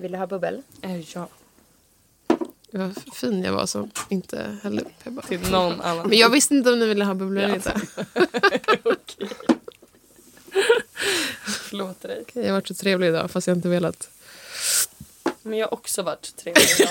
Vill du ha bubbel? Ja. Vad fin jag var som inte heller peppade. Till någon annan. Men jag visste inte om ni ville ha bubblor eller inte. Okej. Förlåt dig. Jag har varit så trevlig idag fast jag inte velat. Men jag har också varit så trevlig idag.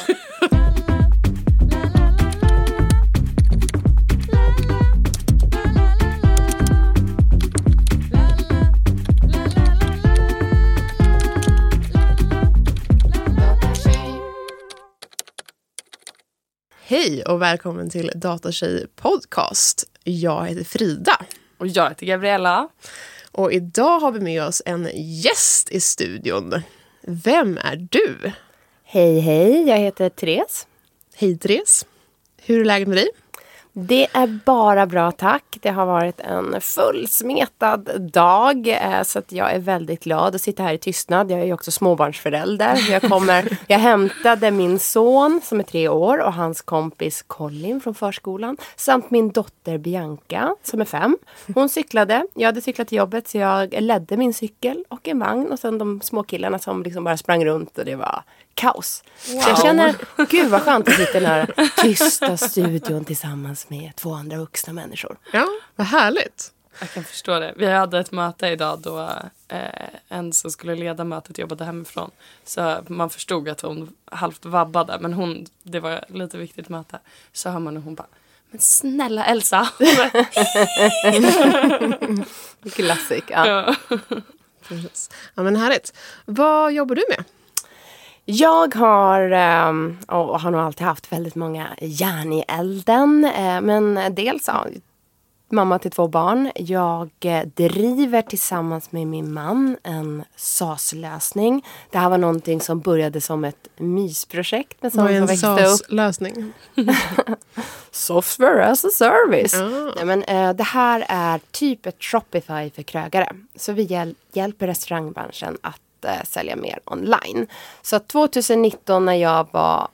Hej och välkommen till Datatjej podcast. Jag heter Frida. Och jag heter Gabriella. Och idag har vi med oss en gäst i studion. Vem är du? Hej, hej. Jag heter Therese. Hej, Therese. Hur är läget med dig? Det är bara bra, tack. Det har varit en fullsmetad dag så att jag är väldigt glad att sitta här i tystnad. Jag är ju också småbarnsförälder. Jag hämtade min son som är 3 år och hans kompis Collin från förskolan samt min dotter Bianca som är 5. Hon cyklade. Jag hade cyklat till jobbet så jag ledde min cykel och en vagn och sen de små killarna som liksom bara sprang runt och det var kaos. Wow. Jag känner, gud vad skönt att sitta i den här tysta studion tillsammans med 2 andra vuxna människor. Ja, vad härligt. Jag kan förstå det. Vi hade ett möte idag då en som skulle leda mötet jobbade hemifrån. Så man förstod att hon halvt vabbade, men det var lite viktigt möte. Så hör man och hon bara, men snälla Elsa. Klassik, ja. Precis. Ja, men härligt. Vad jobbar du med? Jag har nog alltid haft väldigt många järn i elden, men dels mamma till 2 barn. Jag driver tillsammans med min man en SAS-lösning. Det här var någonting som började som ett mysprojekt. Men som en SAS-lösning? Software as a service. Ah. Nej, men, det här är typ ett Shopify för krögare. Så vi hjälper restaurangbranschen att sälja mer online. Så 2019 när jag var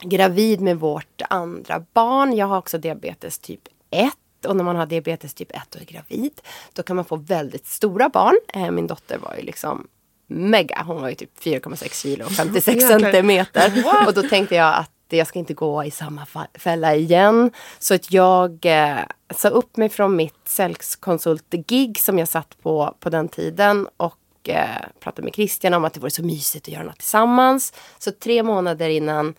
gravid med vårt andra barn. Jag har också diabetes typ 1. Och när man har diabetes typ 1 och är gravid. Då kan man få väldigt stora barn. Min dotter var ju liksom mega. Hon var ju typ 4,6 kilo och 56 centimeter. Och då tänkte jag att jag ska inte gå i samma fälla igen. Så att jag sa upp mig från mitt säljkonsultgig som jag satt på den tiden. Och pratade med Christian om att det var så mysigt att göra något tillsammans. Så 3 månader innan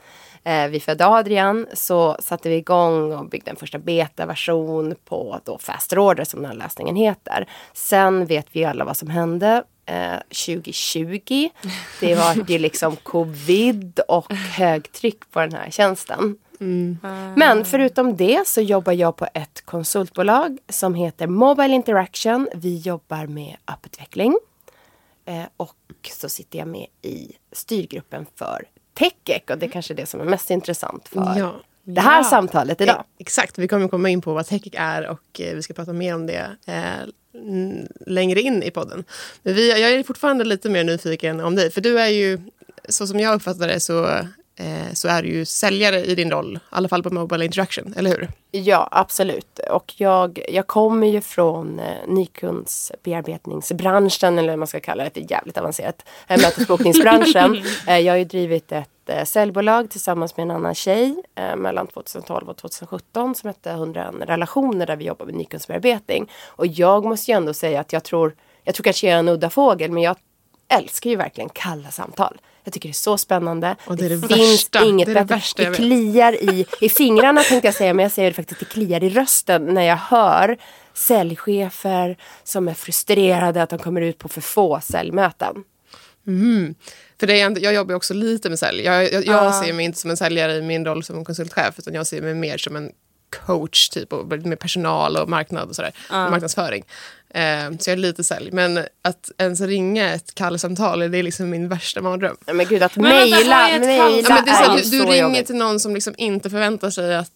vi födde Adrian så satte vi igång och byggde en första beta-version på då Fast Order som den här lösningen heter. Sen vet vi alla vad som hände 2020. Det var ju liksom covid och högtryck på den här tjänsten. Mm. Men förutom det så jobbar jag på ett konsultbolag som heter Mobile Interaction. Vi jobbar med apputveckling. Och så sitter jag med i styrgruppen för TechEq. Och det är kanske det som är mest intressant för det här samtalet idag. Exakt, vi kommer komma in på vad TechEq är och vi ska prata mer om det längre in i podden. Men jag är fortfarande lite mer nyfiken om dig. För du är ju, så som jag uppfattar det så är du ju säljare i din roll. I alla fall på Mobile Interaction, eller hur? Ja, absolut. Och jag kommer ju från nykundsbearbetningsbranschen, eller vad man ska kalla det, för jävligt avancerat mötesbokningsbranschen. Jag har ju drivit ett säljbolag tillsammans med en annan tjej mellan 2012 och 2017 som hette 101 relationer där vi jobbar med nykundsbearbetning. Och jag måste ju ändå säga att jag tror kanske jag är en udda fågel, men jag älskar ju verkligen kalla samtal. Jag tycker det är så spännande. Och det finns värsta. Inget det bättre. Det kliar i fingrarna tänkte jag säga. Men jag säger det faktiskt, det kliar i rösten när jag hör säljchefer som är frustrerade att de kommer ut på för få säljmöten. Mm. För det är, jag jobbar också lite med sälj. Jag ser mig inte som en säljare i min roll som konsultchef. Utan jag ser mig mer som en coach typ. Och med personal och marknad och sådär. Och marknadsföring. Så jag är lite sälj. Men att ens ringa ett kallsamtal, det är liksom min värsta mardröm. Men gud, att mejla. Du ringer till någon som liksom inte förväntar sig att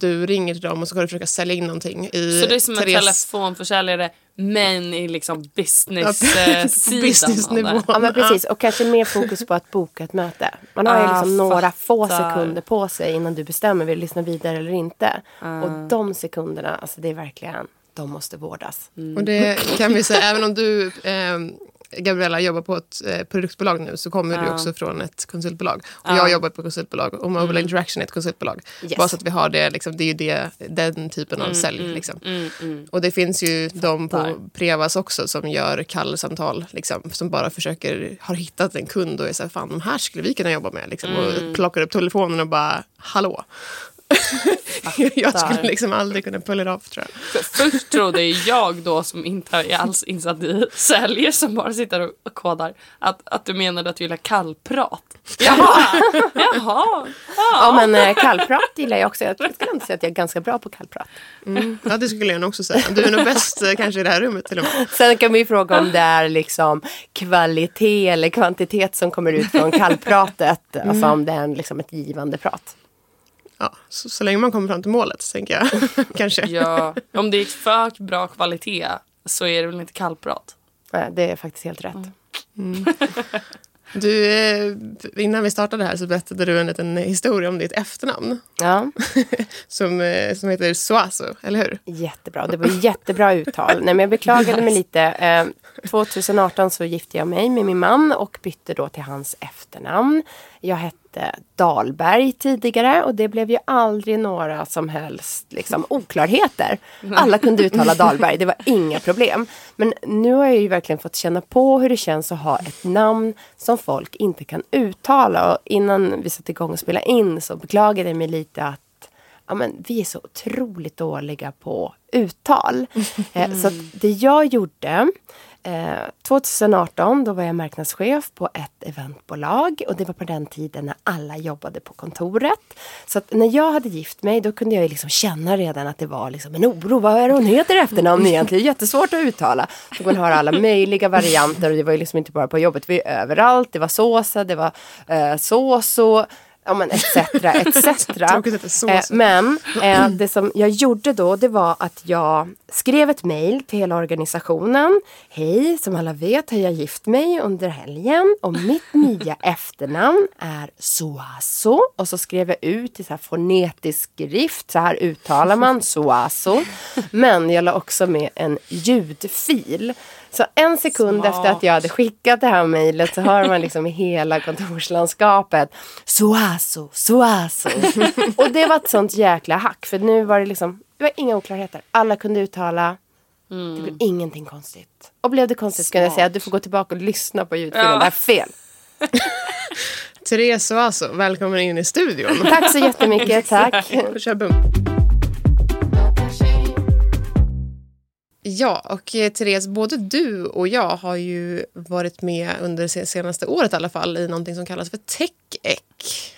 du ringer till dem och så ska du försöka sälja in någonting i. Så det är som en telefonförsäljare, men i liksom businessnivå. Ja, men precis. Och kanske mer fokus på att boka ett möte. Man har ju liksom några få sekunder på sig innan du bestämmer, vill du lyssna vidare eller inte. Och de sekunderna, alltså det är verkligen, de måste vårdas. Och det kan vi säga, även om du Gabriella jobbar på ett produktbolag nu, så kommer du också från ett konsultbolag. Och jag jobbar på konsultbolag och Mobile Interaction är ett konsultbolag. Yes. Bara så att vi har det, liksom, det är ju det, den typen av sälj. Liksom. Och det finns ju de på Prevas också som gör kallsamtal, liksom, som bara försöker, har hittat en kund och är så här, fan, de här skulle vi kunna jobba med. Liksom, och plockar upp telefonen och bara, hallå. Jag skulle liksom aldrig kunna pull it off, tror jag. Först trodde jag då, som inte är alls insatt i säljer, som bara sitter och kodar, att du menade att du gillar kallprat. Jaha. Ja, men kallprat gillar jag också. Jag skulle inte säga att jag är ganska bra på kallprat. Ja, det skulle jag nog också säga. Du är nog bäst kanske i det här rummet till och med. Sen kan vi fråga om det är liksom kvalitet eller kvantitet som kommer ut från kallpratet. Alltså om det är liksom ett givande prat. Ja, så länge man kommer fram till målet, tänker jag. Kanske. Ja, om det är för bra kvalitet så är det väl inte kallprat. Nej, det är faktiskt helt rätt. Du, innan vi startade här så berättade du en liten historia om ditt efternamn. Ja. som heter Suazo, eller hur? Jättebra, det var jättebra uttal. Nej, men jag beklagade mig lite. 2018 så gifte jag mig med min man och bytte då till hans efternamn. Jag hette Dahlberg tidigare och det blev ju aldrig några som helst liksom oklarheter. Alla kunde uttala Dahlberg, det var inga problem. Men nu har jag ju verkligen fått känna på hur det känns att ha ett namn som folk inte kan uttala. Och innan vi satte igång och spelade in så beklagade jag mig lite att vi är så otroligt dåliga på uttal. Så det jag gjorde... 2018 då var jag marknadschef på ett eventbolag och det var på den tiden när alla jobbade på kontoret. Så att när jag hade gift mig då kunde jag liksom känna redan att det var liksom en oro. Vad är hon heter efternamn egentligen? Jättesvårt att uttala. Så man har alla möjliga varianter och det var ju liksom inte bara på jobbet. Vi var överallt. Det var Såsa, det var Såso. Men det som jag gjorde då, det var att jag skrev ett mejl till hela organisationen. Hej, som alla vet har jag gift mig under helgen och mitt nya efternamn är Suazo. Och så skrev jag ut i så här fonetisk skrift, så här uttalar man Suazo. Men jag la också med en ljudfil. Så en sekund efter att jag hade skickat det här mejlet så hör man liksom i hela kontorslandskapet Suazo, Suazo. Och det var ett sånt jäkla hack, för nu var det liksom, det var inga oklarheter. Alla kunde uttala, det blev ingenting konstigt. Och blev det konstigt skulle jag säga att du får gå tillbaka och lyssna på ljudfilen, det är fel. Therese Suazo, välkommen in i studion. Tack så jättemycket, tack. Kör bum. Ja, och Therese, både du och jag har ju varit med under det senaste året i alla fall i någonting som kallas för TechEq.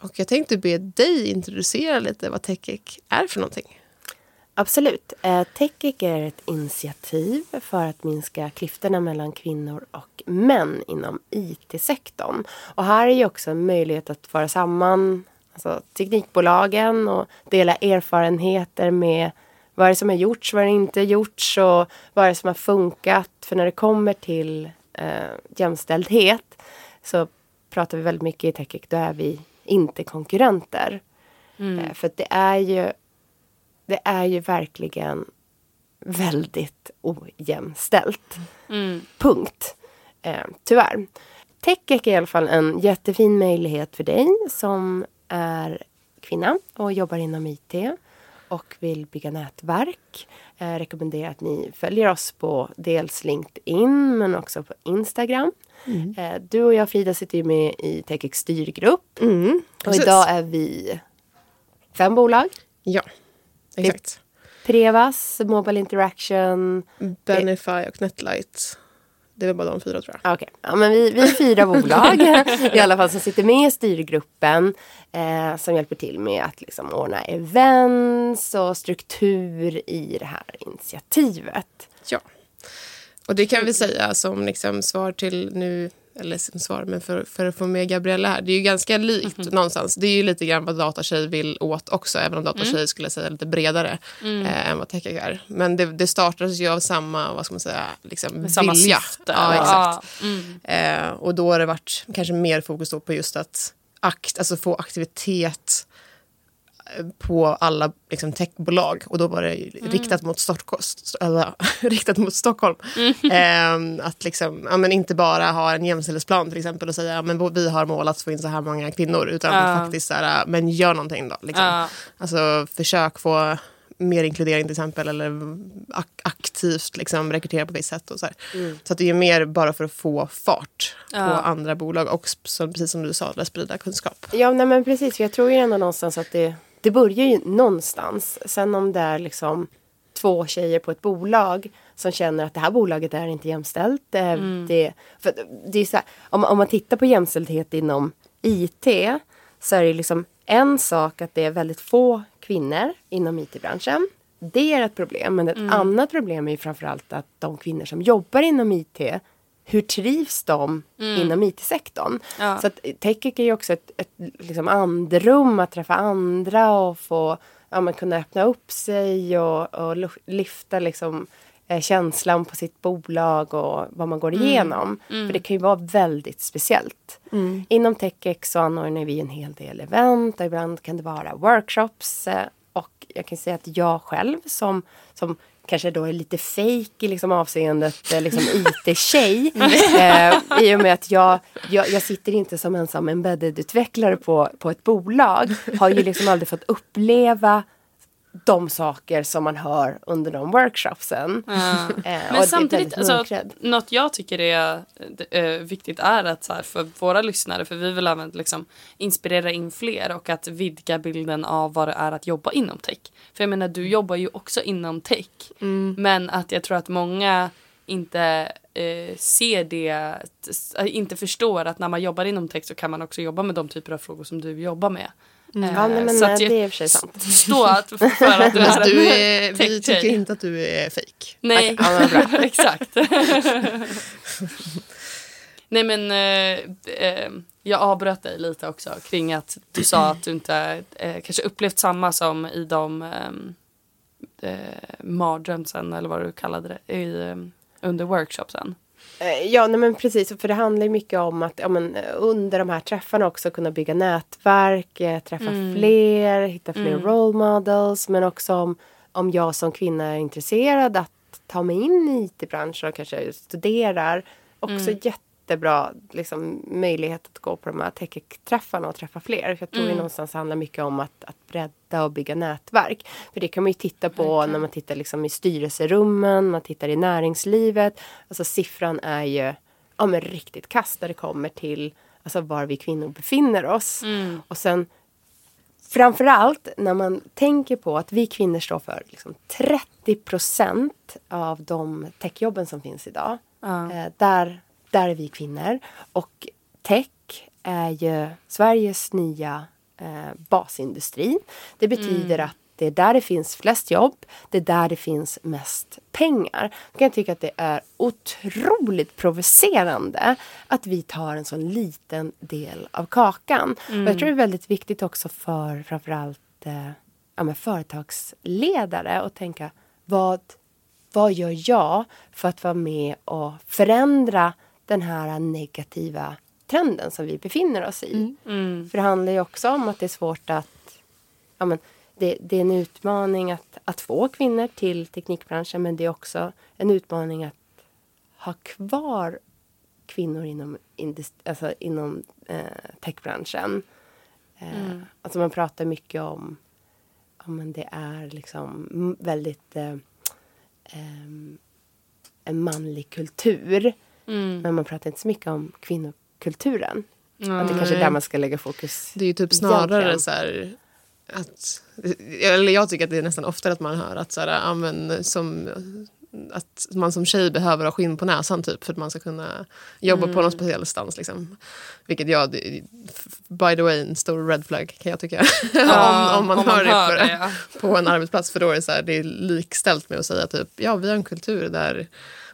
Och jag tänkte be dig introducera lite vad TechEq är för någonting. Absolut. TechEq är ett initiativ för att minska klyftorna mellan kvinnor och män inom IT-sektorn. Och här är ju också en möjlighet att föra samman teknikbolagen och dela erfarenheter med vad är det som har gjorts, vad är det inte gjorts och vad är det som har funkat. För när det kommer till jämställdhet så pratar vi väldigt mycket i TechEq. Då är vi inte konkurrenter. För det är ju verkligen väldigt ojämställt. Punkt. Tyvärr. TechEq är i alla fall en jättefin möjlighet för dig som är kvinna och jobbar inom IT. Och vill bygga nätverk. Rekommenderar att ni följer oss på dels LinkedIn men också på Instagram. Du och jag Frida sitter ju med i TechEq styrgrupp. Och idag är vi 5 bolag. Ja, exakt. Prevas, Mobile Interaction. Benify och Netlight. Det var bara de 4 tror jag. Okej, ja, men vi är 4 bolag i alla fall som sitter med i styrgruppen som hjälper till med att liksom ordna events och struktur i det här initiativet. Ja, och det kan vi säga som liksom svar till nu, eller som svar, men för att få med Gabriella här. Det är ju ganska likt någonstans. Det är ju lite grann vad Datatjej vill åt också, även om Datatjej skulle jag säga lite bredare än vad TechEq är. Men det startades ju av samma, vad ska man säga, liksom samma vilja. Ja, exakt. Och då har det varit kanske mer fokus då på just att få aktivitet på alla liksom, techbolag. Och då var det riktat mot Stockholm. Mm. Att liksom, ja, men inte bara ha en jämställdhetsplan till exempel och säga, ja, men vi har mål att få in så här många kvinnor. Utan faktiskt så här, men gör någonting då. Liksom. Alltså försök få mer inkludering till exempel, eller aktivt liksom rekrytera på visst sätt och så här. Mm. Så att det är ju mer bara för att få fart på andra bolag och precis som du sa, sprida kunskap. Ja, nej, men precis. Jag tror ju ändå någonstans att det börjar ju någonstans. Sen om det är liksom 2 tjejer på ett bolag som känner att det här bolaget är inte jämställt. Det är så här, om man tittar på jämställdhet inom IT så är det liksom en sak att det är väldigt få kvinnor inom IT-branschen. Det är ett problem, men ett annat problem är ju framförallt att de kvinnor som jobbar inom IT, hur trivs de inom IT-sektorn? Ja. Så att TechEq är ju också ett liksom andrum att träffa andra och få, ja, man kunna öppna upp sig och lyfta liksom känslan på sitt bolag och vad man går igenom. Mm. För det kan ju vara väldigt speciellt. Mm. Inom TechEq så anordnar vi en hel del event. Och ibland kan det vara workshops. Och jag kan säga att jag själv som kanske då är lite fake i liksom avseendet liksom IT-tjej. I och med att jag sitter inte som ensam embedded-utvecklare på ett bolag. Har ju liksom aldrig fått uppleva de saker som man hör under de workshopsen. Men samtidigt, alltså, något jag tycker är viktigt är att så här, för våra lyssnare, för vi vill även liksom inspirera in fler och att vidga bilden av vad det är att jobba inom tech. För jag menar, du jobbar ju också inom tech. Mm. Men att jag tror att många inte ser det, inte förstår att när man jobbar inom tech så kan man också jobba med de typer av frågor som du jobbar med. Ja, nej, men så nej, det är för sig sant. Förstå att för att du är vi tycker inte att du är fejk. Nej, okay. Ja, bra. Exakt. Nej, men jag avbröt dig lite också kring att du sa att du inte kanske upplevt samma som i de mardrömsen eller vad du kallade det under workshopsen. Ja, nej men precis. För det handlar ju mycket om att under de här träffarna också kunna bygga nätverk, träffa fler, hitta fler role models. Men också om jag som kvinna är intresserad att ta mig in i IT-branschen och kanske studerar. Också jättebra liksom, möjlighet att gå på de här tech-träffarna och träffa fler. För jag tror ju någonstans handlar mycket om att bredda och bygga nätverk. För det kan man ju titta på när man tittar liksom i styrelserummen, man tittar i näringslivet. Alltså siffran är ju riktigt kass där det kommer till alltså, var vi kvinnor befinner oss. Mm. Och sen framförallt när man tänker på att vi kvinnor står för liksom, 30% av de techjobben som finns idag. Där är vi kvinnor. Och tech är ju Sveriges nya basindustri. Det betyder att det är där det finns flest jobb. Det är där det finns mest pengar. Jag kan tycka att det är otroligt provocerande att vi tar en sån liten del av kakan. Och jag tror det är väldigt viktigt också för framförallt företagsledare att tänka vad gör jag för att vara med och förändra den här negativa trenden som vi befinner oss i. För det handlar ju också om att det är svårt att... Ja, men det är en utmaning att få kvinnor till teknikbranschen, men det är också en utmaning att ha kvar kvinnor inom techbranschen. Alltså man pratar mycket om... Ja, men det är liksom väldigt... en manlig kultur. Men man pratar inte så mycket om kvinnokulturen. Att det kanske är där man ska lägga fokus. Det är ju typ snarare så här att, eller jag tycker att det är nästan oftare att man hör att så här, att man som tjej behöver ha skinn på näsan typ för att man ska kunna jobba på någon speciell stans liksom. Vilket jag, by the way, en stor red flag kan jag tycka. om man hör det på en arbetsplats, för då är det så här, det är likställt med att säga typ, ja, vi har en kultur där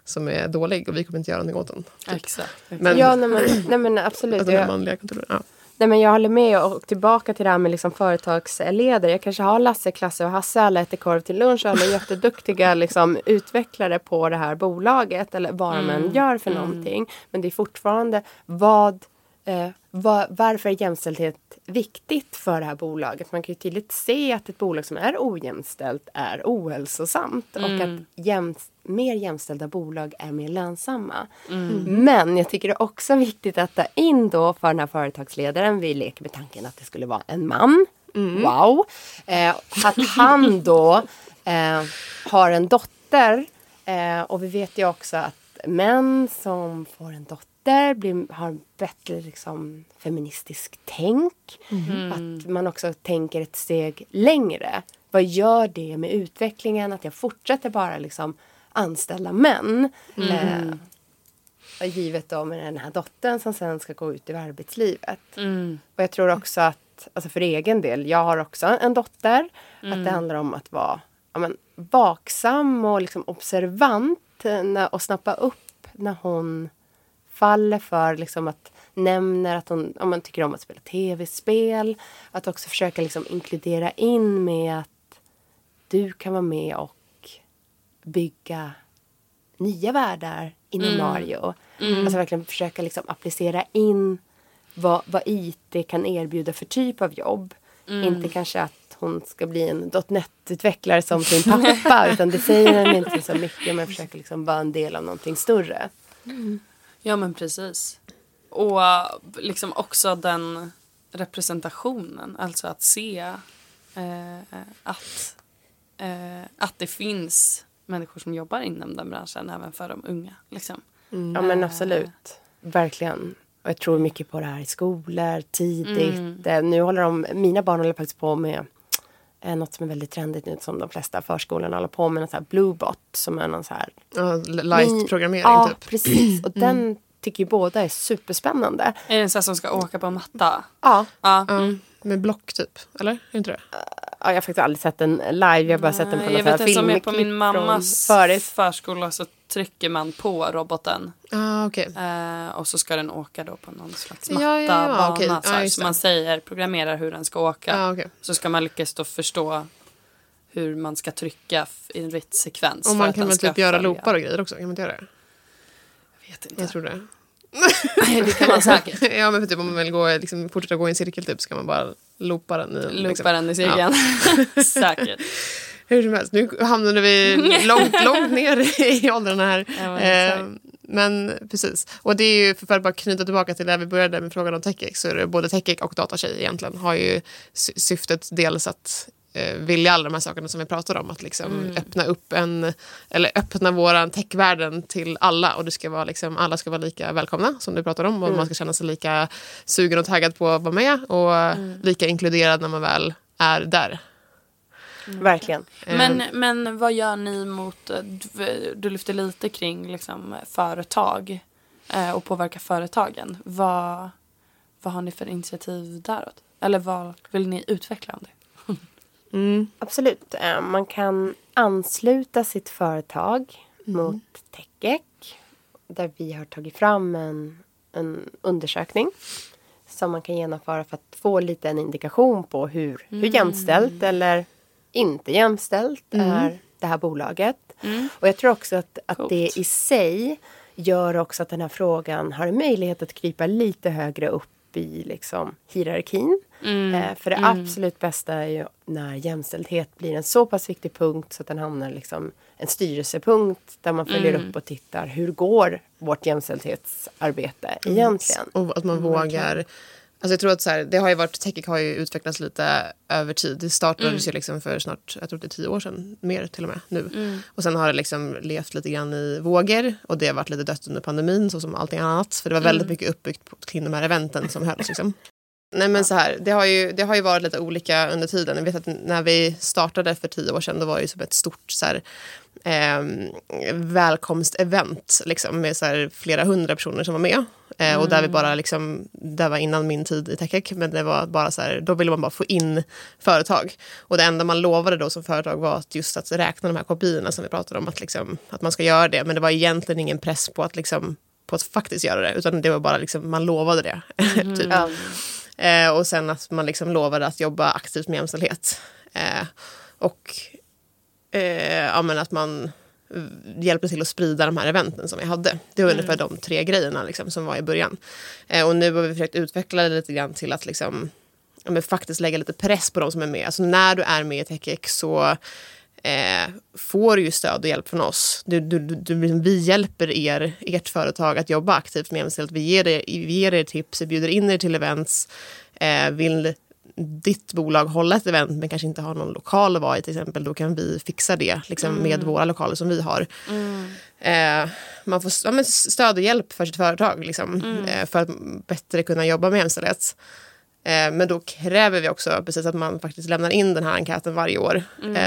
som är dålig och vi kommer inte göra någonting åt den. Typ. Exakt. Men, ja, nej men absolut. Att den manliga kulturen, ja. Nej, men jag håller med, och tillbaka till det här med liksom företagsledare. Jag kanske har Lasse, Klasse och Hasse, alla äter korv till lunch, alla är jätteduktiga liksom, utvecklare på det här bolaget eller vad man gör för någonting. Men det är fortfarande, vad varför är jämställdhet viktigt för det här bolaget? Man kan ju tydligt se att ett bolag som är ojämställt är ohälsosamt. Och att mer jämställda bolag är mer lönsamma. Men jag tycker det är också viktigt att ta in då för den här företagsledaren. Vi leker med tanken att det skulle vara en man. Wow! Att han då har en dotter. Och vi vet ju också att män som får en dotter har bättre liksom, feministiskt tänk. Att man också tänker ett steg längre. Vad gör det med utvecklingen? Att jag fortsätter bara liksom, anställa män. Givet då med den här dottern som sen ska gå ut i arbetslivet. Och jag tror också att, alltså för egen del, jag har också en dotter. Att det handlar om att vara vaksam och liksom observant. Och snappa upp när hon faller för liksom att nämner att hon, om man tycker om att spela tv-spel. Att också försöka liksom inkludera in med att du kan vara med och bygga nya världar inom Mario. Alltså verkligen försöka liksom applicera in vad IT kan erbjuda för typ av jobb. Inte kanske att hon ska bli en .NET-utvecklare som sin pappa. Utan det säger inte så mycket. Men försöka liksom vara en del av någonting större. Ja, men precis. Och liksom också den representationen. Alltså att se att det finns människor som jobbar inom den branschen även för de unga. Liksom. Ja, men absolut. Verkligen. Och jag tror mycket på det här i skolor, tidigt. Nu håller mina barn håller faktiskt på med något som är väldigt trendigt nu som de flesta förskolorna håller på med, något så här Bluebot som är någon så här light-programmering typ. Ja, precis. Och den tycker ju båda är superspännande. Är det så här som ska åka på en matta? Med block typ, eller? Är det inte det? Ja, jag har faktiskt aldrig sett den live. Jag har bara sett den på någon sån här film. Jag vet inte, som är på min mammas förskola så trycker man på roboten. Och så ska den åka då på någon slags matta, bana. Så man säger, programmerar hur den ska åka. Så ska man lyckas då förstå hur man ska trycka i en rätt sekvens. Och man kan väl typ göra loopar och grejer också, kan man inte göra det? Jag vet inte. Jag tror det. Det kan man säkert. Ja, men för typ om man vill fortsätta gå i en cirkel typ, så kan man bara loopa den i cirkeln. Säkert. Hur som helst, nu hamnade vi långt ner i åldrarna här. Men precis. Och det är ju, för att bara knyta tillbaka till där vi började med frågan om TechEq, så är det både TechEq och Datatjej egentligen har ju syftet dels att vilja alla de här sakerna som vi pratar om, att öppna upp öppna våran techvärlden till alla, och det ska vara alla ska vara lika välkomna som du pratar om, och man ska känna sig lika sugen och taggad på att vara med och lika inkluderad när man väl är där. Verkligen. Men vad gör ni mot, du lyfter lite kring företag och påverka företagen. Vad har ni för initiativ däråt? Eller vad vill ni utveckla om det? Absolut. Man kan ansluta sitt företag mot TechEq, där vi har tagit fram en undersökning som man kan genomföra för att få lite en indikation på hur jämställt eller inte jämställt är det här bolaget. Och jag tror också att det i sig gör också att den här frågan har möjlighet att krypa lite högre upp i hierarkin. För det absolut bästa är ju när jämställdhet blir en så pass viktig punkt så att den hamnar en styrelsepunkt där man följer upp och tittar hur går vårt jämställdhetsarbete egentligen. Och att man vågar. Alltså jag tror att det har ju varit, TechEq har ju utvecklats lite över tid. Det startades ju för snart, jag tror det är 10 år sedan, mer till och med nu. Och sen har det levt lite grann i vågor, och det har varit lite dött under pandemin så som allting annat. För det var väldigt mycket uppbyggt kring de här eventen som hölls Nej, men det har ju varit lite olika under tiden. Jag vet att när vi startade för 10 år sedan, då var det ju som ett stort välkomstevent med flera 100 personer som var med. Och där vi bara det var innan min tid i TechEq, men det var bara då ville man bara få in företag. Och det enda man lovade då som företag var att just att räkna de här kopiorna som vi pratade om, att att man ska göra det, men det var egentligen ingen press på att faktiskt göra det, utan det var bara man lovade det. Typ. Och sen att man lovade att jobba aktivt med jämställdhet. Och att man hjälper till att sprida de här eventen som jag hade. Det var ungefär de tre grejerna liksom, som var i början. Och nu har vi försökt utveckla det lite grann till att liksom, faktiskt lägga lite press på de som är med. Alltså när du är med i TechEq så får du ju stöd och hjälp från oss. Vi hjälper ert företag att jobba aktivt med jämställdhet. Vi ger er tips, vi bjuder in er till events. Vill ditt bolag hålla ett event men kanske inte har någon lokal att vara i till exempel, då kan vi fixa det liksom, med våra lokaler som vi har. Man får stöd och hjälp för sitt företag liksom, för att bättre kunna jobba med jämställdhet. Men då kräver vi också precis att man faktiskt lämnar in den här enkäten varje år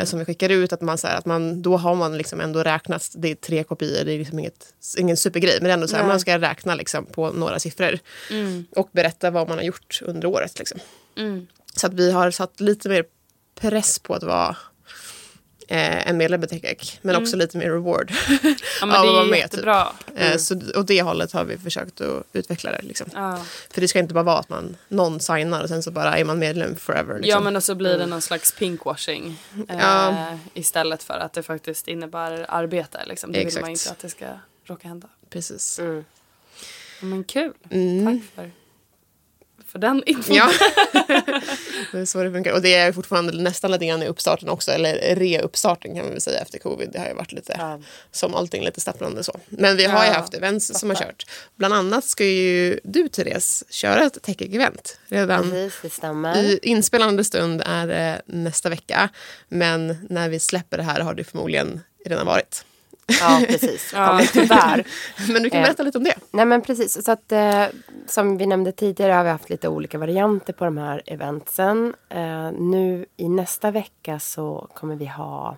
som vi skickar ut, att man så här, att man då har man liksom ändå räknat, det är 3 kopior, det är liksom ingen supergrej, men ändå så här, man ska räkna liksom på några siffror och berätta vad man har gjort under året liksom. Så att vi har satt lite mer press på att vara en medlem i TechEq, men också lite mer reward. Ja, men det är jättebra. Typ. Så åt det hållet har vi försökt att utveckla det. Liksom. För det ska inte bara vara att man någon signar och sen så bara är man medlem forever. Liksom. Ja, men och så blir det någon slags pinkwashing istället för att det faktiskt innebär arbete. Liksom. Det vill man inte att det ska råka hända. Precis. Ja, men kul. Tack för den infon. Ja. Det är så det funkar. Och det är fortfarande nästan lite grann i uppstarten också. Eller re-uppstarten kan man väl säga efter covid. Det har ju varit lite som allting lite stapplande så. Men vi har ju haft events som har kört. Bland annat ska ju du, Therese, köra ett TechEq-event. Redan i inspelande stund är det nästa vecka. Men när vi släpper det här har det förmodligen redan varit. Ja, precis. Ja. Men du kan berätta lite om det. Nej, men precis. Så att, som vi nämnde tidigare har vi haft lite olika varianter på de här eventsen. Nu i nästa vecka så kommer vi ha,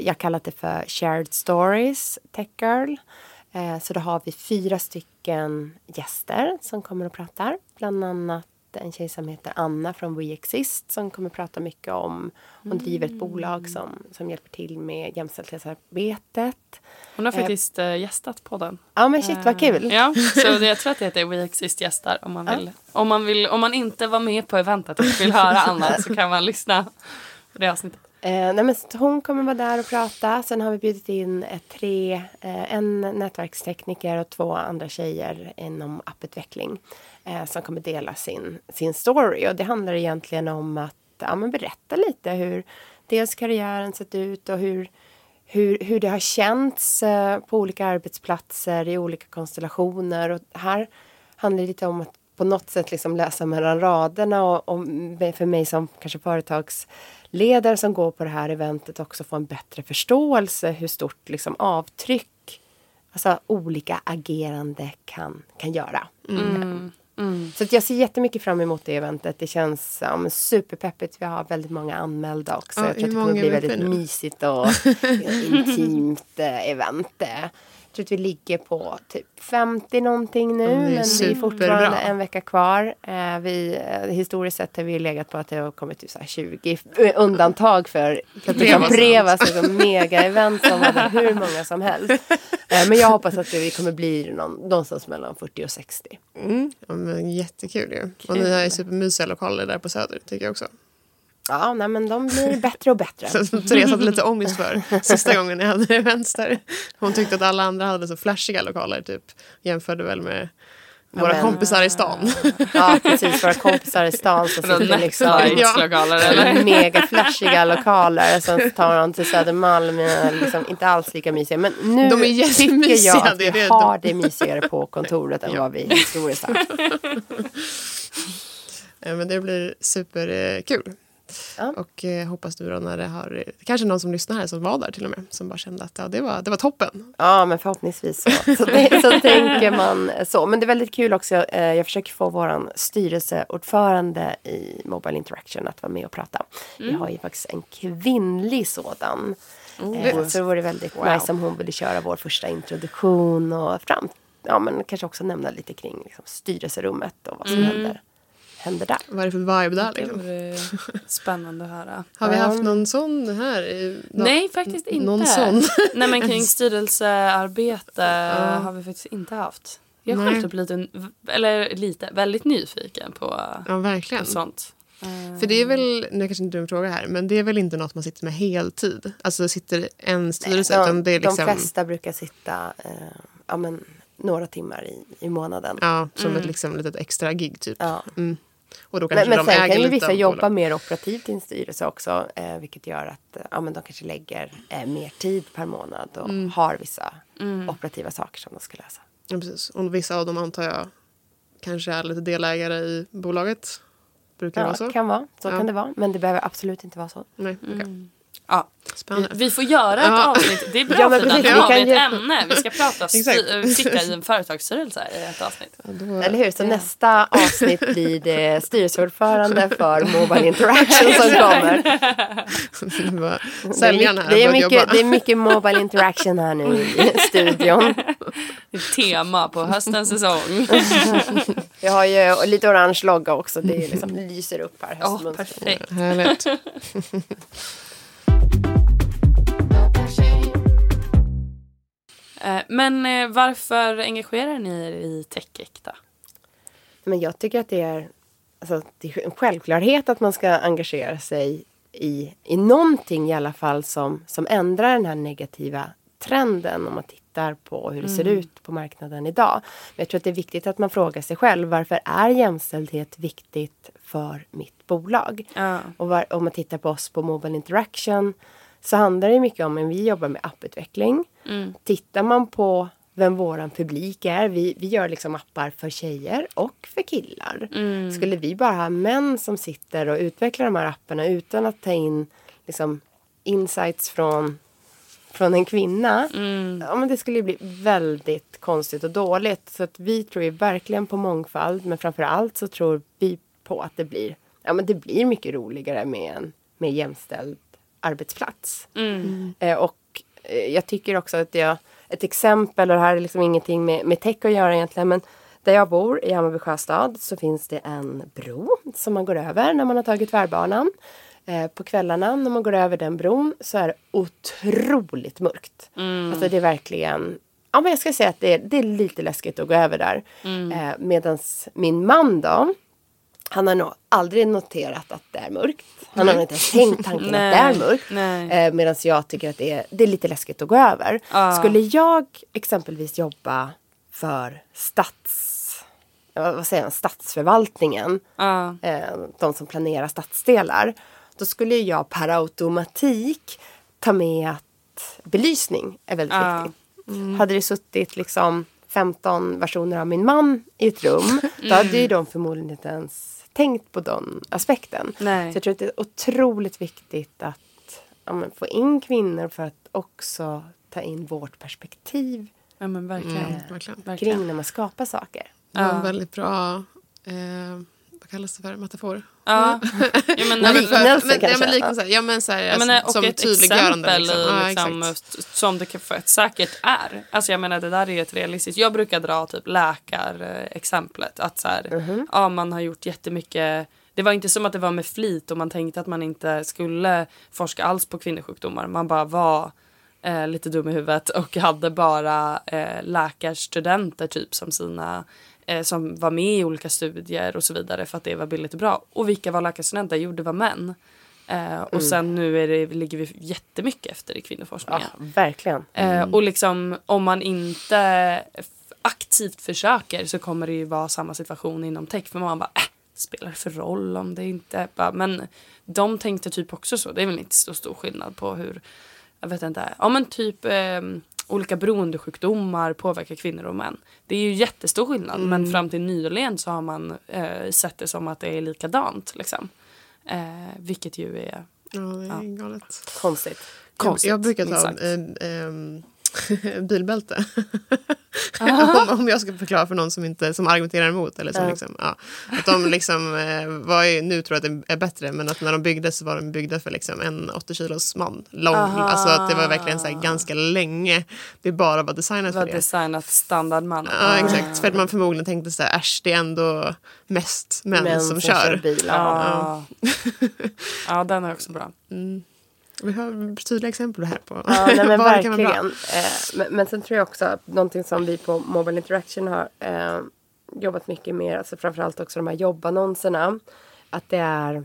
jag kallar det för Shared Stories Tech Girl. Så då har vi 4 stycken gäster som kommer och pratar. Bland annat en tjej som heter Anna från WeExist som kommer prata mycket om, hon driver ett bolag som hjälper till med jämställdhetsarbetet. Hon har faktiskt gästat podden. Ja, men shit vad kul. Ja, så jag tror att det heter WeExist gästar om man vill. Om man inte var med på eventet och vill höra Anna så kan man lyssna på det avsnittet. Nej, men hon kommer vara där och prata. Sen har vi bjudit in 3, en nätverkstekniker och 2 andra tjejer inom apputveckling som kommer dela sin story. Och det handlar egentligen om att berätta lite hur dels karriären sett ut och hur det har känts på olika arbetsplatser i olika konstellationer. Och här handlar det lite om att på något sätt liksom läsa mellan raderna och för mig som kanske företagsledare som går på det här eventet också få en bättre förståelse hur stort liksom avtryck alltså olika agerande kan göra. Så att jag ser jättemycket fram emot det eventet. Det känns superpeppigt. Vi har väldigt många anmälda också. Jag tror att det kommer bli väldigt mysigt och intimt event. Jag tror att vi ligger på typ 50 någonting nu. Men det är fortfarande en vecka kvar. Historiskt sett har vi legat på att det har kommit ut så här 20 undantag för att det kan Prevas någon mega-event som hade hur många som helst. Men jag hoppas att det kommer bli någonstans mellan 40 och 60. Ja, men jättekul ju. Och ni har ju supermysiga lokaler där på Söder tycker jag också. Ja, nej, men de blir bättre och bättre. Så Therese hade lite ångest för sista gången jag hade events där. Hon tyckte att alla andra hade så flashiga lokaler typ. Jämförde väl med våra kompisar i stan. Ja, precis. Våra kompisar i stan som sitter liksom i mega flashiga lokaler. Sen tar de till Södermalm liksom inte alls lika mysiga. Men nu de är tycker jag att vi har det mysigare på kontoret än vad vi historiskt har. Men det blir superkul. Ja. Och hoppas du då när det har kanske någon som lyssnar här som var där till och med som bara kände att det var toppen. Ja, men förhoppningsvis så tänker man så. Men det är väldigt kul också, jag försöker få våran styrelseordförande i Mobile Interaction att vara med och prata. Vi har ju faktiskt en kvinnlig sådan. Så det vore väldigt nice om hon ville köra vår första introduktion och men kanske också nämna lite kring liksom, styrelserummet och vad som händer där. Vad är det för vibe där? Liksom? Spännande att höra. Har vi haft någon sån här? Nej, faktiskt inte. Någon sån? Nej, men kring styrelsearbete har vi faktiskt inte haft. Jag är själv typ väldigt nyfiken på sånt. För det är väl, nu kanske inte en dum fråga här, men det är väl inte något man sitter med heltid? Alltså sitter en styrelse? Nej, utan det är liksom... De flesta brukar sitta ja, men, några timmar i månaden. Ja, som ett liksom, litet extra gig typ. Ja. Mm. Och då kanske men de sen kan ju vissa jobba mer operativt i en styrelse också, vilket gör att ja, men de kanske lägger mer tid per månad och har vissa operativa saker som de ska lösa. Ja, precis. Och vissa av dem antar jag kanske är lite delägare i bolaget. Brukar vara så. Kan vara. Så kan det vara. Men det behöver absolut inte vara så. Nej, okay. Ja. Spännande. Vi får göra ett avsnitt. Det är bra för att vi har ett ämne. Vi ska prata sitta i en företagsstyrelse i ett avsnitt. Ja, då... Eller hur? Så nästa avsnitt blir det styrelseordförande för Mobile Interaction som kommer. Det är mycket Mobile Interaction här nu i studion. Det är tema på höstens säsong. Vi har ju lite orange logga också. Det liksom lyser upp här. Oh, perfekt. Härligt. Men varför engagerar ni er i TechEq då? Men jag tycker att det är en självklarhet att man ska engagera sig i någonting i alla fall som ändrar den här negativa trenden om man tittar på hur det ser ut på marknaden idag. Men jag tror att det är viktigt att man frågar sig själv, varför är jämställdhet viktigt för mitt bolag? Och om man tittar på oss på Mobile Interaction så handlar det mycket om att vi jobbar med apputveckling. Tittar man på vem våran publik är, vi gör liksom appar för tjejer och för killar. Skulle vi bara ha män som sitter och utvecklar de här apparna utan att ta in liksom insights från en kvinna, ja, men det skulle ju bli väldigt konstigt och dåligt. Så att vi tror ju verkligen på mångfald, men framförallt så tror vi på att det blir mycket roligare med en jämställd arbetsplats. Och jag tycker också att ett exempel, och det här är liksom ingenting med tech att göra egentligen, men där jag bor i Hammarby Sjöstad så finns det en bro som man går över när man har tagit tvärbanan. På kvällarna när man går över den bron så är det otroligt mörkt. Alltså det är verkligen... Ja, men jag ska säga att det är lite läskigt att gå över där. Medans min man då, han har nog aldrig noterat att det är mörkt. Han har nog inte ens tänkt tanken att det är mörkt. Medan jag tycker att det är lite läskigt att gå över. Skulle jag exempelvis jobba för statsförvaltningen, de som planerar stadsdelar, då skulle jag per automatik ta med att belysning är väldigt viktigt. Hade det suttit liksom 15 versioner av min man i ett rum, då hade ju de förmodligen inte ens tänkt på den aspekten. Nej. Så jag tror att det är otroligt viktigt att få in kvinnor för att också ta in vårt perspektiv verkligen. Kring när man skapar saker. Det var en väldigt bra... Vad kallas det för? Metafor? Ja. Som ett tydliggörande. Som det för ett säkert är. Alltså jag menar, det där är ju ett realistiskt... Jag brukar dra typ läkarexemplet. Att man har gjort jättemycket... Det var inte som att det var med flit och man tänkte att man inte skulle forska alls på kvinnosjukdomar. Man bara var... lite dum i huvudet och hade bara läkarstudenter typ som sina som var med i olika studier och så vidare för att det var billigt och bra. Och vilka var läkarstudenter? Jo, det var män. Och sen nu ligger vi jättemycket efter i kvinnoforskningen. Ja, verkligen. Och liksom om man inte aktivt försöker så kommer det ju vara samma situation inom tech. För man bara, spelar för roll om det inte... Men de tänkte typ också så. Det är väl inte så stor skillnad på hur... Jag vet inte. Ja, men typ olika beroendesjukdomar påverkar kvinnor och män. Det är ju jättestor skillnad. Men fram till nyligen så har man sett det som att det är likadant. Liksom. Vilket ju är... Ja, det är galet. Konstigt. Jag brukar ta bilbälte. om jag ska förklara för någon som argumenterar emot. Eller som liksom, att de liksom, nu tror jag att det är bättre, men att när de byggdes så var de byggda för liksom en 80 kilos man lång. Alltså att det var verkligen så här, ganska länge. Det bara var designat för det. Det var designat standardman. Ja, exakt. För att man förmodligen tänkte så här, det är ändå mest män som kör bilar. Ja, den är också bra. Vi har tydliga exempel här på. Ja, nej, men verkligen. Men sen tror jag också att någonting som vi på Mobile Interaction har jobbat mycket med, alltså framförallt också de här jobbannonserna. att det är,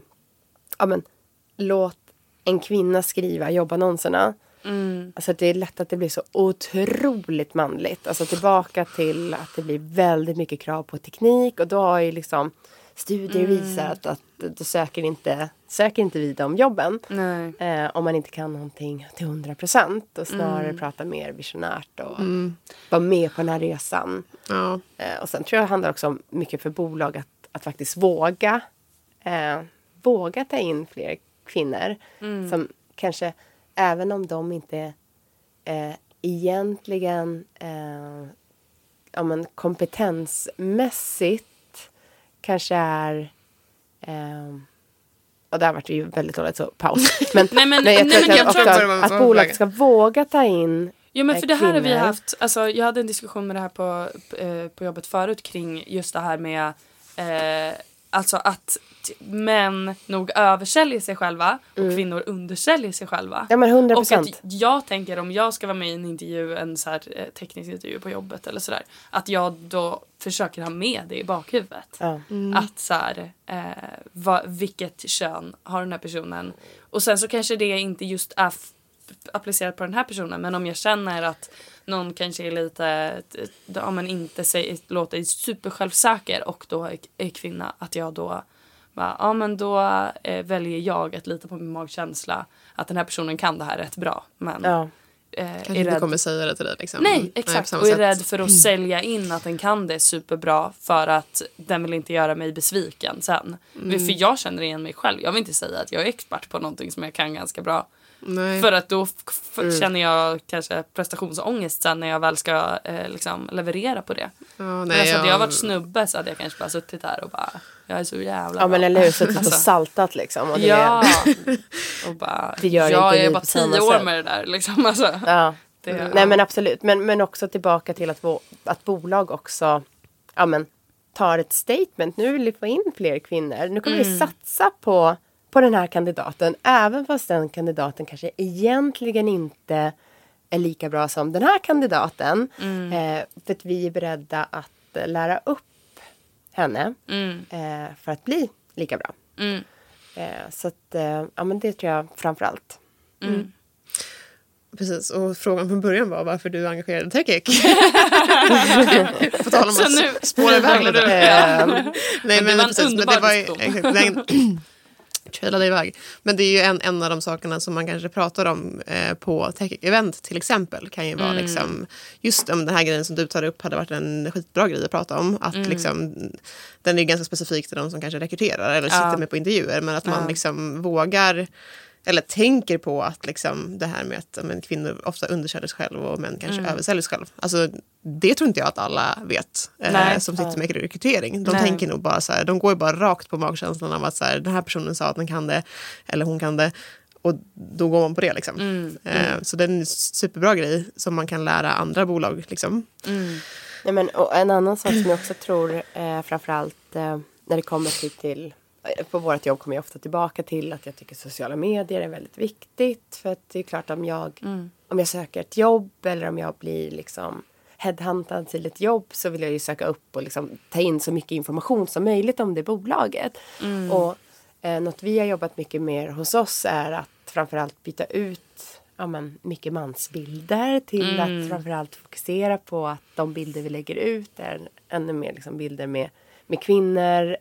ja men, låt en kvinna skriva jobbannonserna. Mm. Alltså det är lätt att det blir så otroligt manligt. Alltså tillbaka till att det blir väldigt mycket krav på teknik. Och då har ju liksom studier visat att du söker inte vidare om jobben. Om man inte kan någonting till 100%. Och snarare prata mer visionärt och vara med på den här resan. Ja. Och sen tror jag det handlar också om mycket för bolag att faktiskt våga ta in fler kvinnor. Som kanske... Även om de inte egentligen ja, men kompetensmässigt kanske är... och där var det ju väldigt dåligt så paus. Men, jag tror att bolaget ska våga ta in kvinnor. Det här har vi haft... Alltså, jag hade en diskussion med det här på jobbet förut kring just det här med... Alltså att män nog översäljer sig själva och kvinnor undersäljer sig själva. Ja, men 100%. Och att jag tänker om jag ska vara med i en intervju, en så här teknisk intervju på jobbet eller sådär, att jag då försöker ha med det i bakhuvudet. Att så här, vilket kön har den här personen. Och sen så kanske det inte just är applicerat på den här personen, men om jag känner att någon kanske är lite, ja men inte låter supersjälvsäker och då är kvinna, att jag då bara, ja men då väljer jag att lita på min magkänsla att den här personen kan det här rätt bra, men kanske inte kommer säga det till dig liksom. Nej, exakt, och är rädd för att sälja in att den kan det superbra för att den vill inte göra mig besviken sen, för jag känner igen mig själv, jag vill inte säga att jag är expert på någonting som jag kan ganska bra. Nej. För att då känner jag kanske prestationsångest sen när jag väl ska liksom leverera på det. Oh, nej, alltså, hade jag varit snubbe så hade jag kanske bara suttit här och bara, jag är så jävla bra. Men eller hur, suttit och saltat liksom. Och det och bara, det gör jag inte är bara 10 år med det där liksom. Alltså, nej men absolut, men också tillbaka till att bolag också, ja men, tar ett statement. Nu vill vi få in fler kvinnor. Nu kommer vi satsa på den här kandidaten, även fast den kandidaten kanske egentligen inte är lika bra som den här kandidaten. För att vi är beredda att lära upp henne för att bli lika bra. Så att, ja men det tror jag framförallt. Precis, och frågan från början var varför du engagerade TechEq. På tal om så att spåra iväg lite. Nej men precis, men det var ju... Men det är ju en av de sakerna som man kanske pratar om på tech-event till exempel, kan ju vara liksom, just om den här grejen som du tar upp hade varit en skitbra grej att prata om, att liksom, den är ju ganska specifik till de som kanske rekryterar eller sitter med på intervjuer, men att man liksom vågar eller tänker på att liksom, det här med att men, kvinnor ofta undersäljer sig själv och män kanske översäljer sig själv. Alltså, det tror inte jag att alla vet som sitter med rekrytering. De tänker nog bara så här, de går ju bara rakt på magkänslan av att så här, den här personen sa att den kan det eller hon kan det. Och då går man på det liksom. Så det är en superbra grej som man kan lära andra bolag liksom. Nej, men, och en annan sak som jag också tror framförallt när det kommer till på vårt jobb kommer jag ofta tillbaka till att jag tycker sociala medier är väldigt viktigt. För att det är klart om jag söker ett jobb eller om jag blir liksom headhuntad till ett jobb så vill jag ju söka upp och liksom ta in så mycket information som möjligt om det bolaget. Och något vi har jobbat mycket mer hos oss är att framförallt byta ut mycket mansbilder till att framförallt fokusera på att de bilder vi lägger ut är ännu mer liksom bilder med kvinnor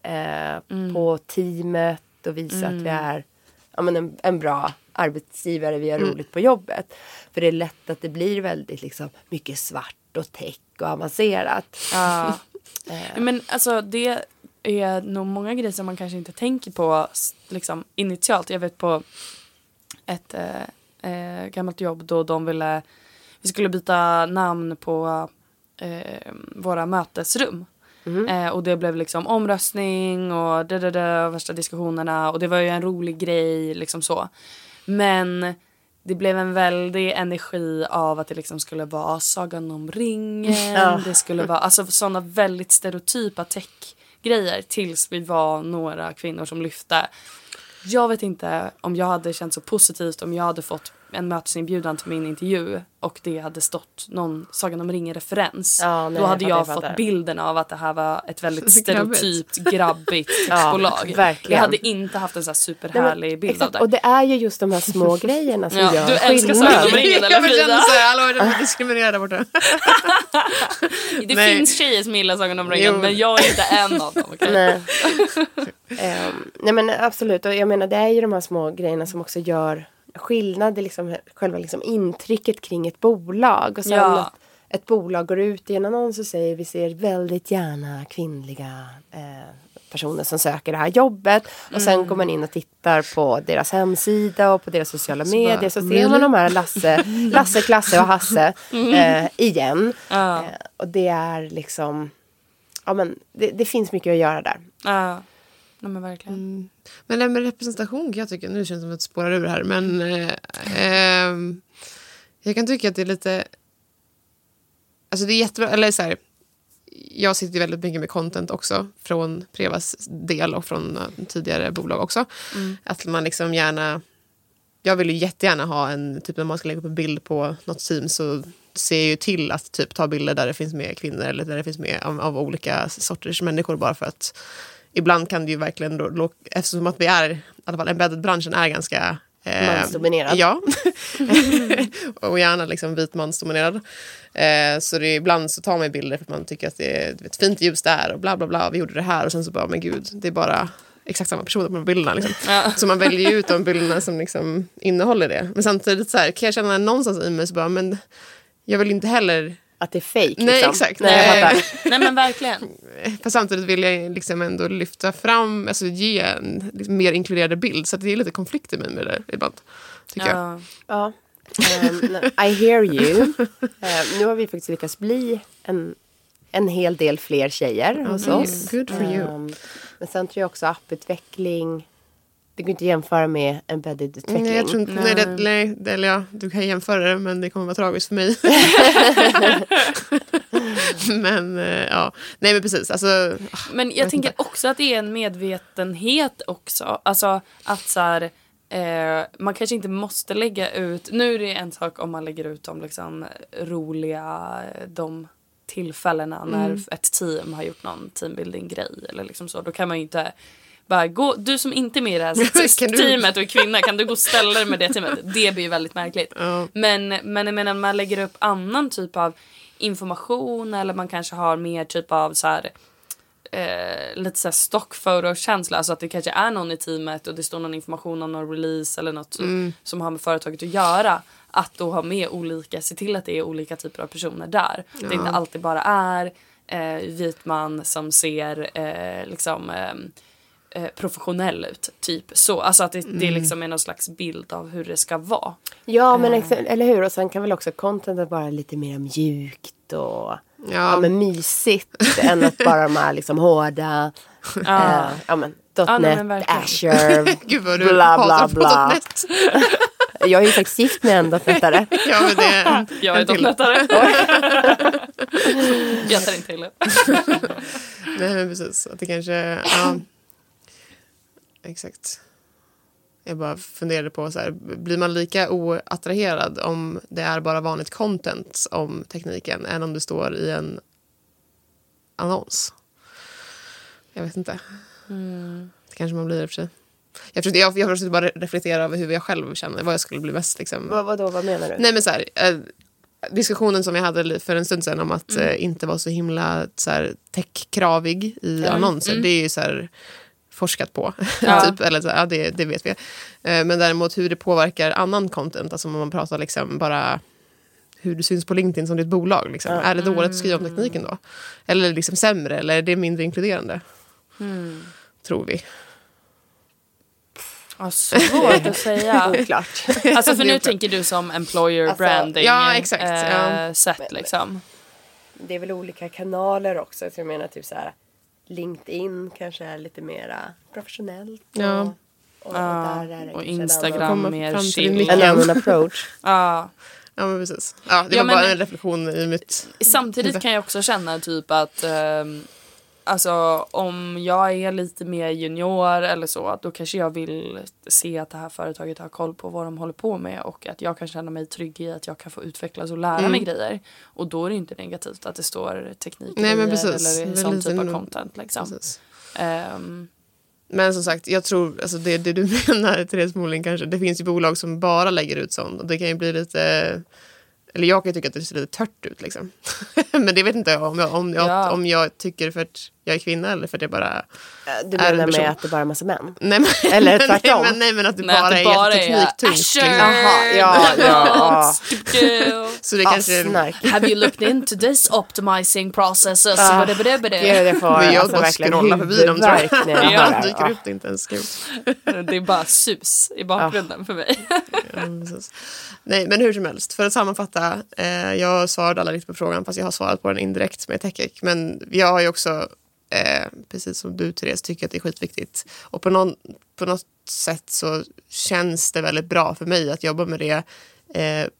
på teamet och visa att vi är en bra arbetsgivare, vi har roligt på jobbet. För det är lätt att det blir väldigt liksom, mycket svart och tech och avancerat. Ja. Men alltså det är nog många grejer som man kanske inte tänker på liksom, initialt. Jag vet på ett gammalt jobb då vi skulle byta namn på våra mötesrum. Och det blev liksom omröstning och värsta diskussionerna, och det var ju en rolig grej liksom så. Men det blev en väldig energi av att det liksom skulle vara Sagan om ringen, det skulle vara alltså sådana väldigt stereotypa tech-grejer, tills vi var några kvinnor som lyfte. Jag vet inte om jag hade känt så positivt om jag hade fått en mötesinbjudan till min intervju och det hade stått någon Sagan om ringen-referens. Ja, då hade jag fått bilden av att det här var ett väldigt stereotypt, grabbigt bolag. Ja, jag hade inte haft en så här superhärlig bild exakt, av det. Och det är ju just de här små grejerna som gör du älskar Sagan om ringen, eller Frida? Jag blir diskriminerad där borta. Det finns tjejer som gillar Sagan om ringen, men jag är inte en av dem. Okay? Nej, men absolut. Och jag menar, det är ju de här små grejerna som också gör skillnad i liksom, själva liksom intrycket kring ett bolag. Och sen att ett bolag går ut i en annons och säger vi ser väldigt gärna kvinnliga personer som söker det här jobbet. Och sen går man in och tittar på deras hemsida och på deras sociala medier. Så ser man de här Lasse, Klasse och Hasse igen. Och det är liksom... Ja, men det finns mycket att göra där. Ja. Ja, men verkligen. Men det med representation jag tycker, nu känns det som att spårar ur här, men jag kan tycka att det är lite, alltså det är jättebra, eller så här, jag sitter ju väldigt mycket med content också från Prevas del och från tidigare bolag också, att man liksom gärna, jag vill ju jättegärna ha en, typ när man ska lägga upp en bild på något team så ser ju till att typ ta bilder där det finns med kvinnor eller där det finns med av olika sorters människor, bara för att ibland kan det ju verkligen, då, eftersom att vi är, i alla fall embedded-branschen är ganska... mansdominerad. Ja. Och gärna liksom vit mansdominerad. Så det är, ibland så tar man bilder för att man tycker att det är ett fint ljus där och bla bla bla, vi gjorde det här och sen så bara, men gud, det är bara exakt samma personer på bilderna liksom. Så man väljer ju ut de bilderna som liksom innehåller det. Men samtidigt så här, kan jag känna någonstans i mig så bara, men jag vill inte heller... att det är fake liksom. Nej, exakt. Nej, men verkligen. För samtidigt vill jag liksom ändå lyfta fram, alltså ge en liksom mer inkluderande bild, så att det är lite konflikt i mig med det ibland, tycker jag. Ja. I hear you. Nu har vi faktiskt lyckats bli en hel del fler tjejer hos oss. Good for you. Men sen tror jag också apputveckling, det går inte att jämföra med embedded utveckling. Nej, jag tror inte, du kan jämföra det, men det kommer vara tragiskt för mig. Men ja, nej men precis. Alltså, men jag tänker också att det är en medvetenhet också. Alltså att så här, man kanske inte måste lägga ut, nu är det en sak om man lägger ut de liksom roliga, de tillfällena när ett team har gjort någon teambuilding-grej eller liksom så, då kan man ju inte bara gå, du som inte är med i det här teamet och är kvinna, kan du gå och ställa dig med det teamet? Det blir ju väldigt märkligt. Men jag menar, man lägger upp annan typ av information, eller man kanske har mer typ av så här, lite så här stockfoto-känsla, alltså att det kanske är någon i teamet och det står någon information om någon release eller något som har med företaget att göra, att då ha med olika, se till att det är olika typer av personer där. Det inte alltid bara är vit man som ser liksom professionell ut, typ så, alltså att det liksom är någon slags bild av hur det ska vara. Ja, men eller hur, och sen kan väl också contentet vara lite mer mjukt och men mysigt än att bara de här liksom hårda .net, Azure, bla bla bla. Jag är ju faktiskt gift med en dotnättare. Ja, men det är jag är dotnättare. Jag tar inte till det. Nej, men precis, att det kanske exakt. Jag bara funderade på så här, blir man lika oattraherad om det är bara vanligt content om tekniken än om det står i en annons? Jag vet inte. Det kanske man blir i och för sig. Jag försökte bara reflektera över hur jag själv känner, vad jag skulle bli mest liksom. Vad menar du? Nej, men så här, diskussionen som jag hade för en stund sedan om att inte vara så himla så här techkravig i annonser, det är ju så här forskat på, typ, eller så, ja, det vet vi. Men däremot hur det påverkar annan content, alltså om man pratar liksom bara hur du syns på LinkedIn som ditt bolag, liksom. Är det dåligt att skriva om tekniken då? Eller liksom sämre, eller är det mindre inkluderande? Tror vi. Ja, svårt att säga. Oklart. Alltså för nu tänker du som employer alltså, branding. Ja, exakt. Sätt liksom. Det är väl olika kanaler också, så jag menar typ så här, LinkedIn kanske är lite mera professionellt. Och Instagram mer chill. En annan approach. Ja, men precis. Ja, det var bara en reflektion i mitt... Samtidigt kan jag också känna typ att alltså om jag är lite mer junior eller så, då kanske jag vill se att det här företaget har koll på vad de håller på med och att jag kan känna mig trygg i att jag kan få utvecklas och lära mig grejer. Och då är det inte negativt att det står teknik eller sån typ av content liksom. Men som sagt, jag tror, alltså det du menar, Therese Molin kanske, det finns ju bolag som bara lägger ut sånt och det kan ju bli lite, eller jag kan ju tycka att det ser lite tört ut liksom. Men det vet inte jag om jag tycker för att jag är kvinna eller för att jag bara du är en person. Du menar med att det bara är massa män? Nej, men, eller tvärtom? Nej men att det bara är tekniktungt. Ja. Så det kanske är... Have you looked into this optimizing processes? Det får men jag bara scrollar förbi dem, tror jag. Jag dyker upp det inte ens. Det är bara sus i bakgrunden för mig. Nej, men hur som helst. För att sammanfatta, jag svarade alla lite på frågan, fast jag har svarat på den indirekt med TechEq. Men jag har ju också, precis som du, Therese, tycker att det är skitviktigt. Och på något sätt så känns det väldigt bra för mig att jobba med det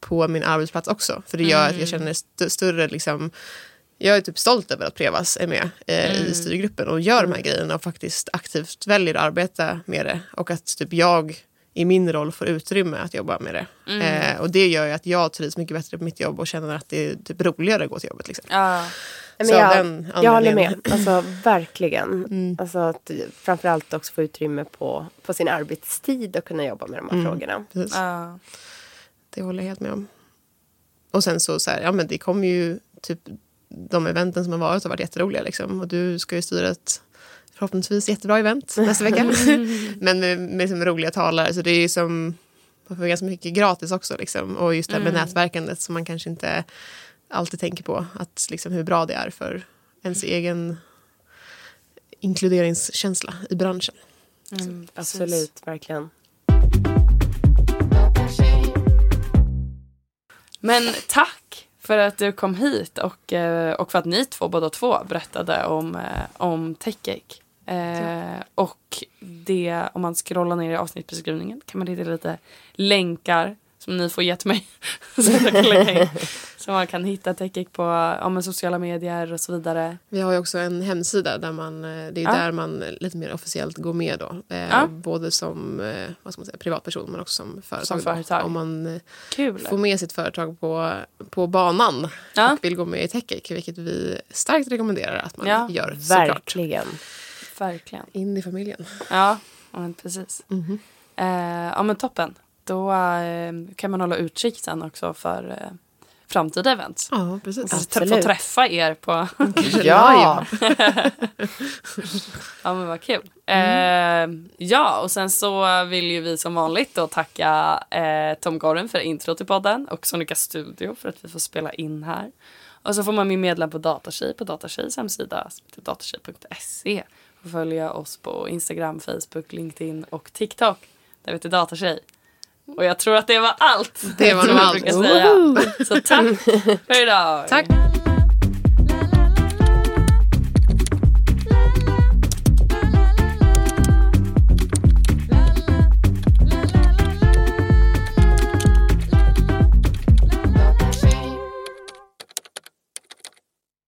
på min arbetsplats också. För det gör att jag känner större liksom... Jag är typ stolt över att Prevas är med i styrgruppen och gör de här grejerna och faktiskt aktivt väljer att arbeta med det. Och att typ jag... i min roll får utrymme att jobba med det. Och det gör ju att jag trivs mycket bättre på mitt jobb och känner att det är typ roligare att gå till jobbet. Liksom. Men jag håller med. Alltså, verkligen. Alltså, att framförallt också få utrymme på sin arbetstid och kunna jobba med de här frågorna. Det håller jag helt med om. Och sen men det kommer ju typ de eventen som har varit jätteroliga liksom. Och du ska ju styra ett förhoppningsvis jättebra event nästa vecka. Men med liksom roliga talare. Så det är ju som... Man får ganska mycket gratis också. Liksom. Och just det här med nätverkandet som man kanske inte alltid tänker på. Att liksom hur bra det är för ens egen inkluderingskänsla i branschen. Absolut, verkligen. Men tack för att du kom hit. Och för att ni båda två berättade om TechEq. Och det, om man scrollar ner i avsnittbeskrivningen kan man hitta lite länkar som ni får gett mig så man kan hitta TechEq på sociala medier och så vidare. Vi har ju också en hemsida där där man lite mer officiellt går med då, både som privatperson men också som företag. Då, om man får med sitt företag på banan och vill gå med i TechEq, vilket vi starkt rekommenderar att man gör såklart. Verkligen. In i familjen. Ja, men precis. Men toppen. Då kan man hålla utkik sen också för framtida event. Ja, precis. Få träffa er på... men vad kul. Och sen så vill ju vi som vanligt då tacka Tom Gorren för intro till podden och Sonica Studio för att vi får spela in här. Och så får man bli medlem på Datatjej på Datatjejs hemsida, Datatjej.se. Och följa oss på Instagram, Facebook, LinkedIn och TikTok. Där heter Datatjej. Och jag tror att det var allt. Det var nog allt. Så tack för idag. Tack.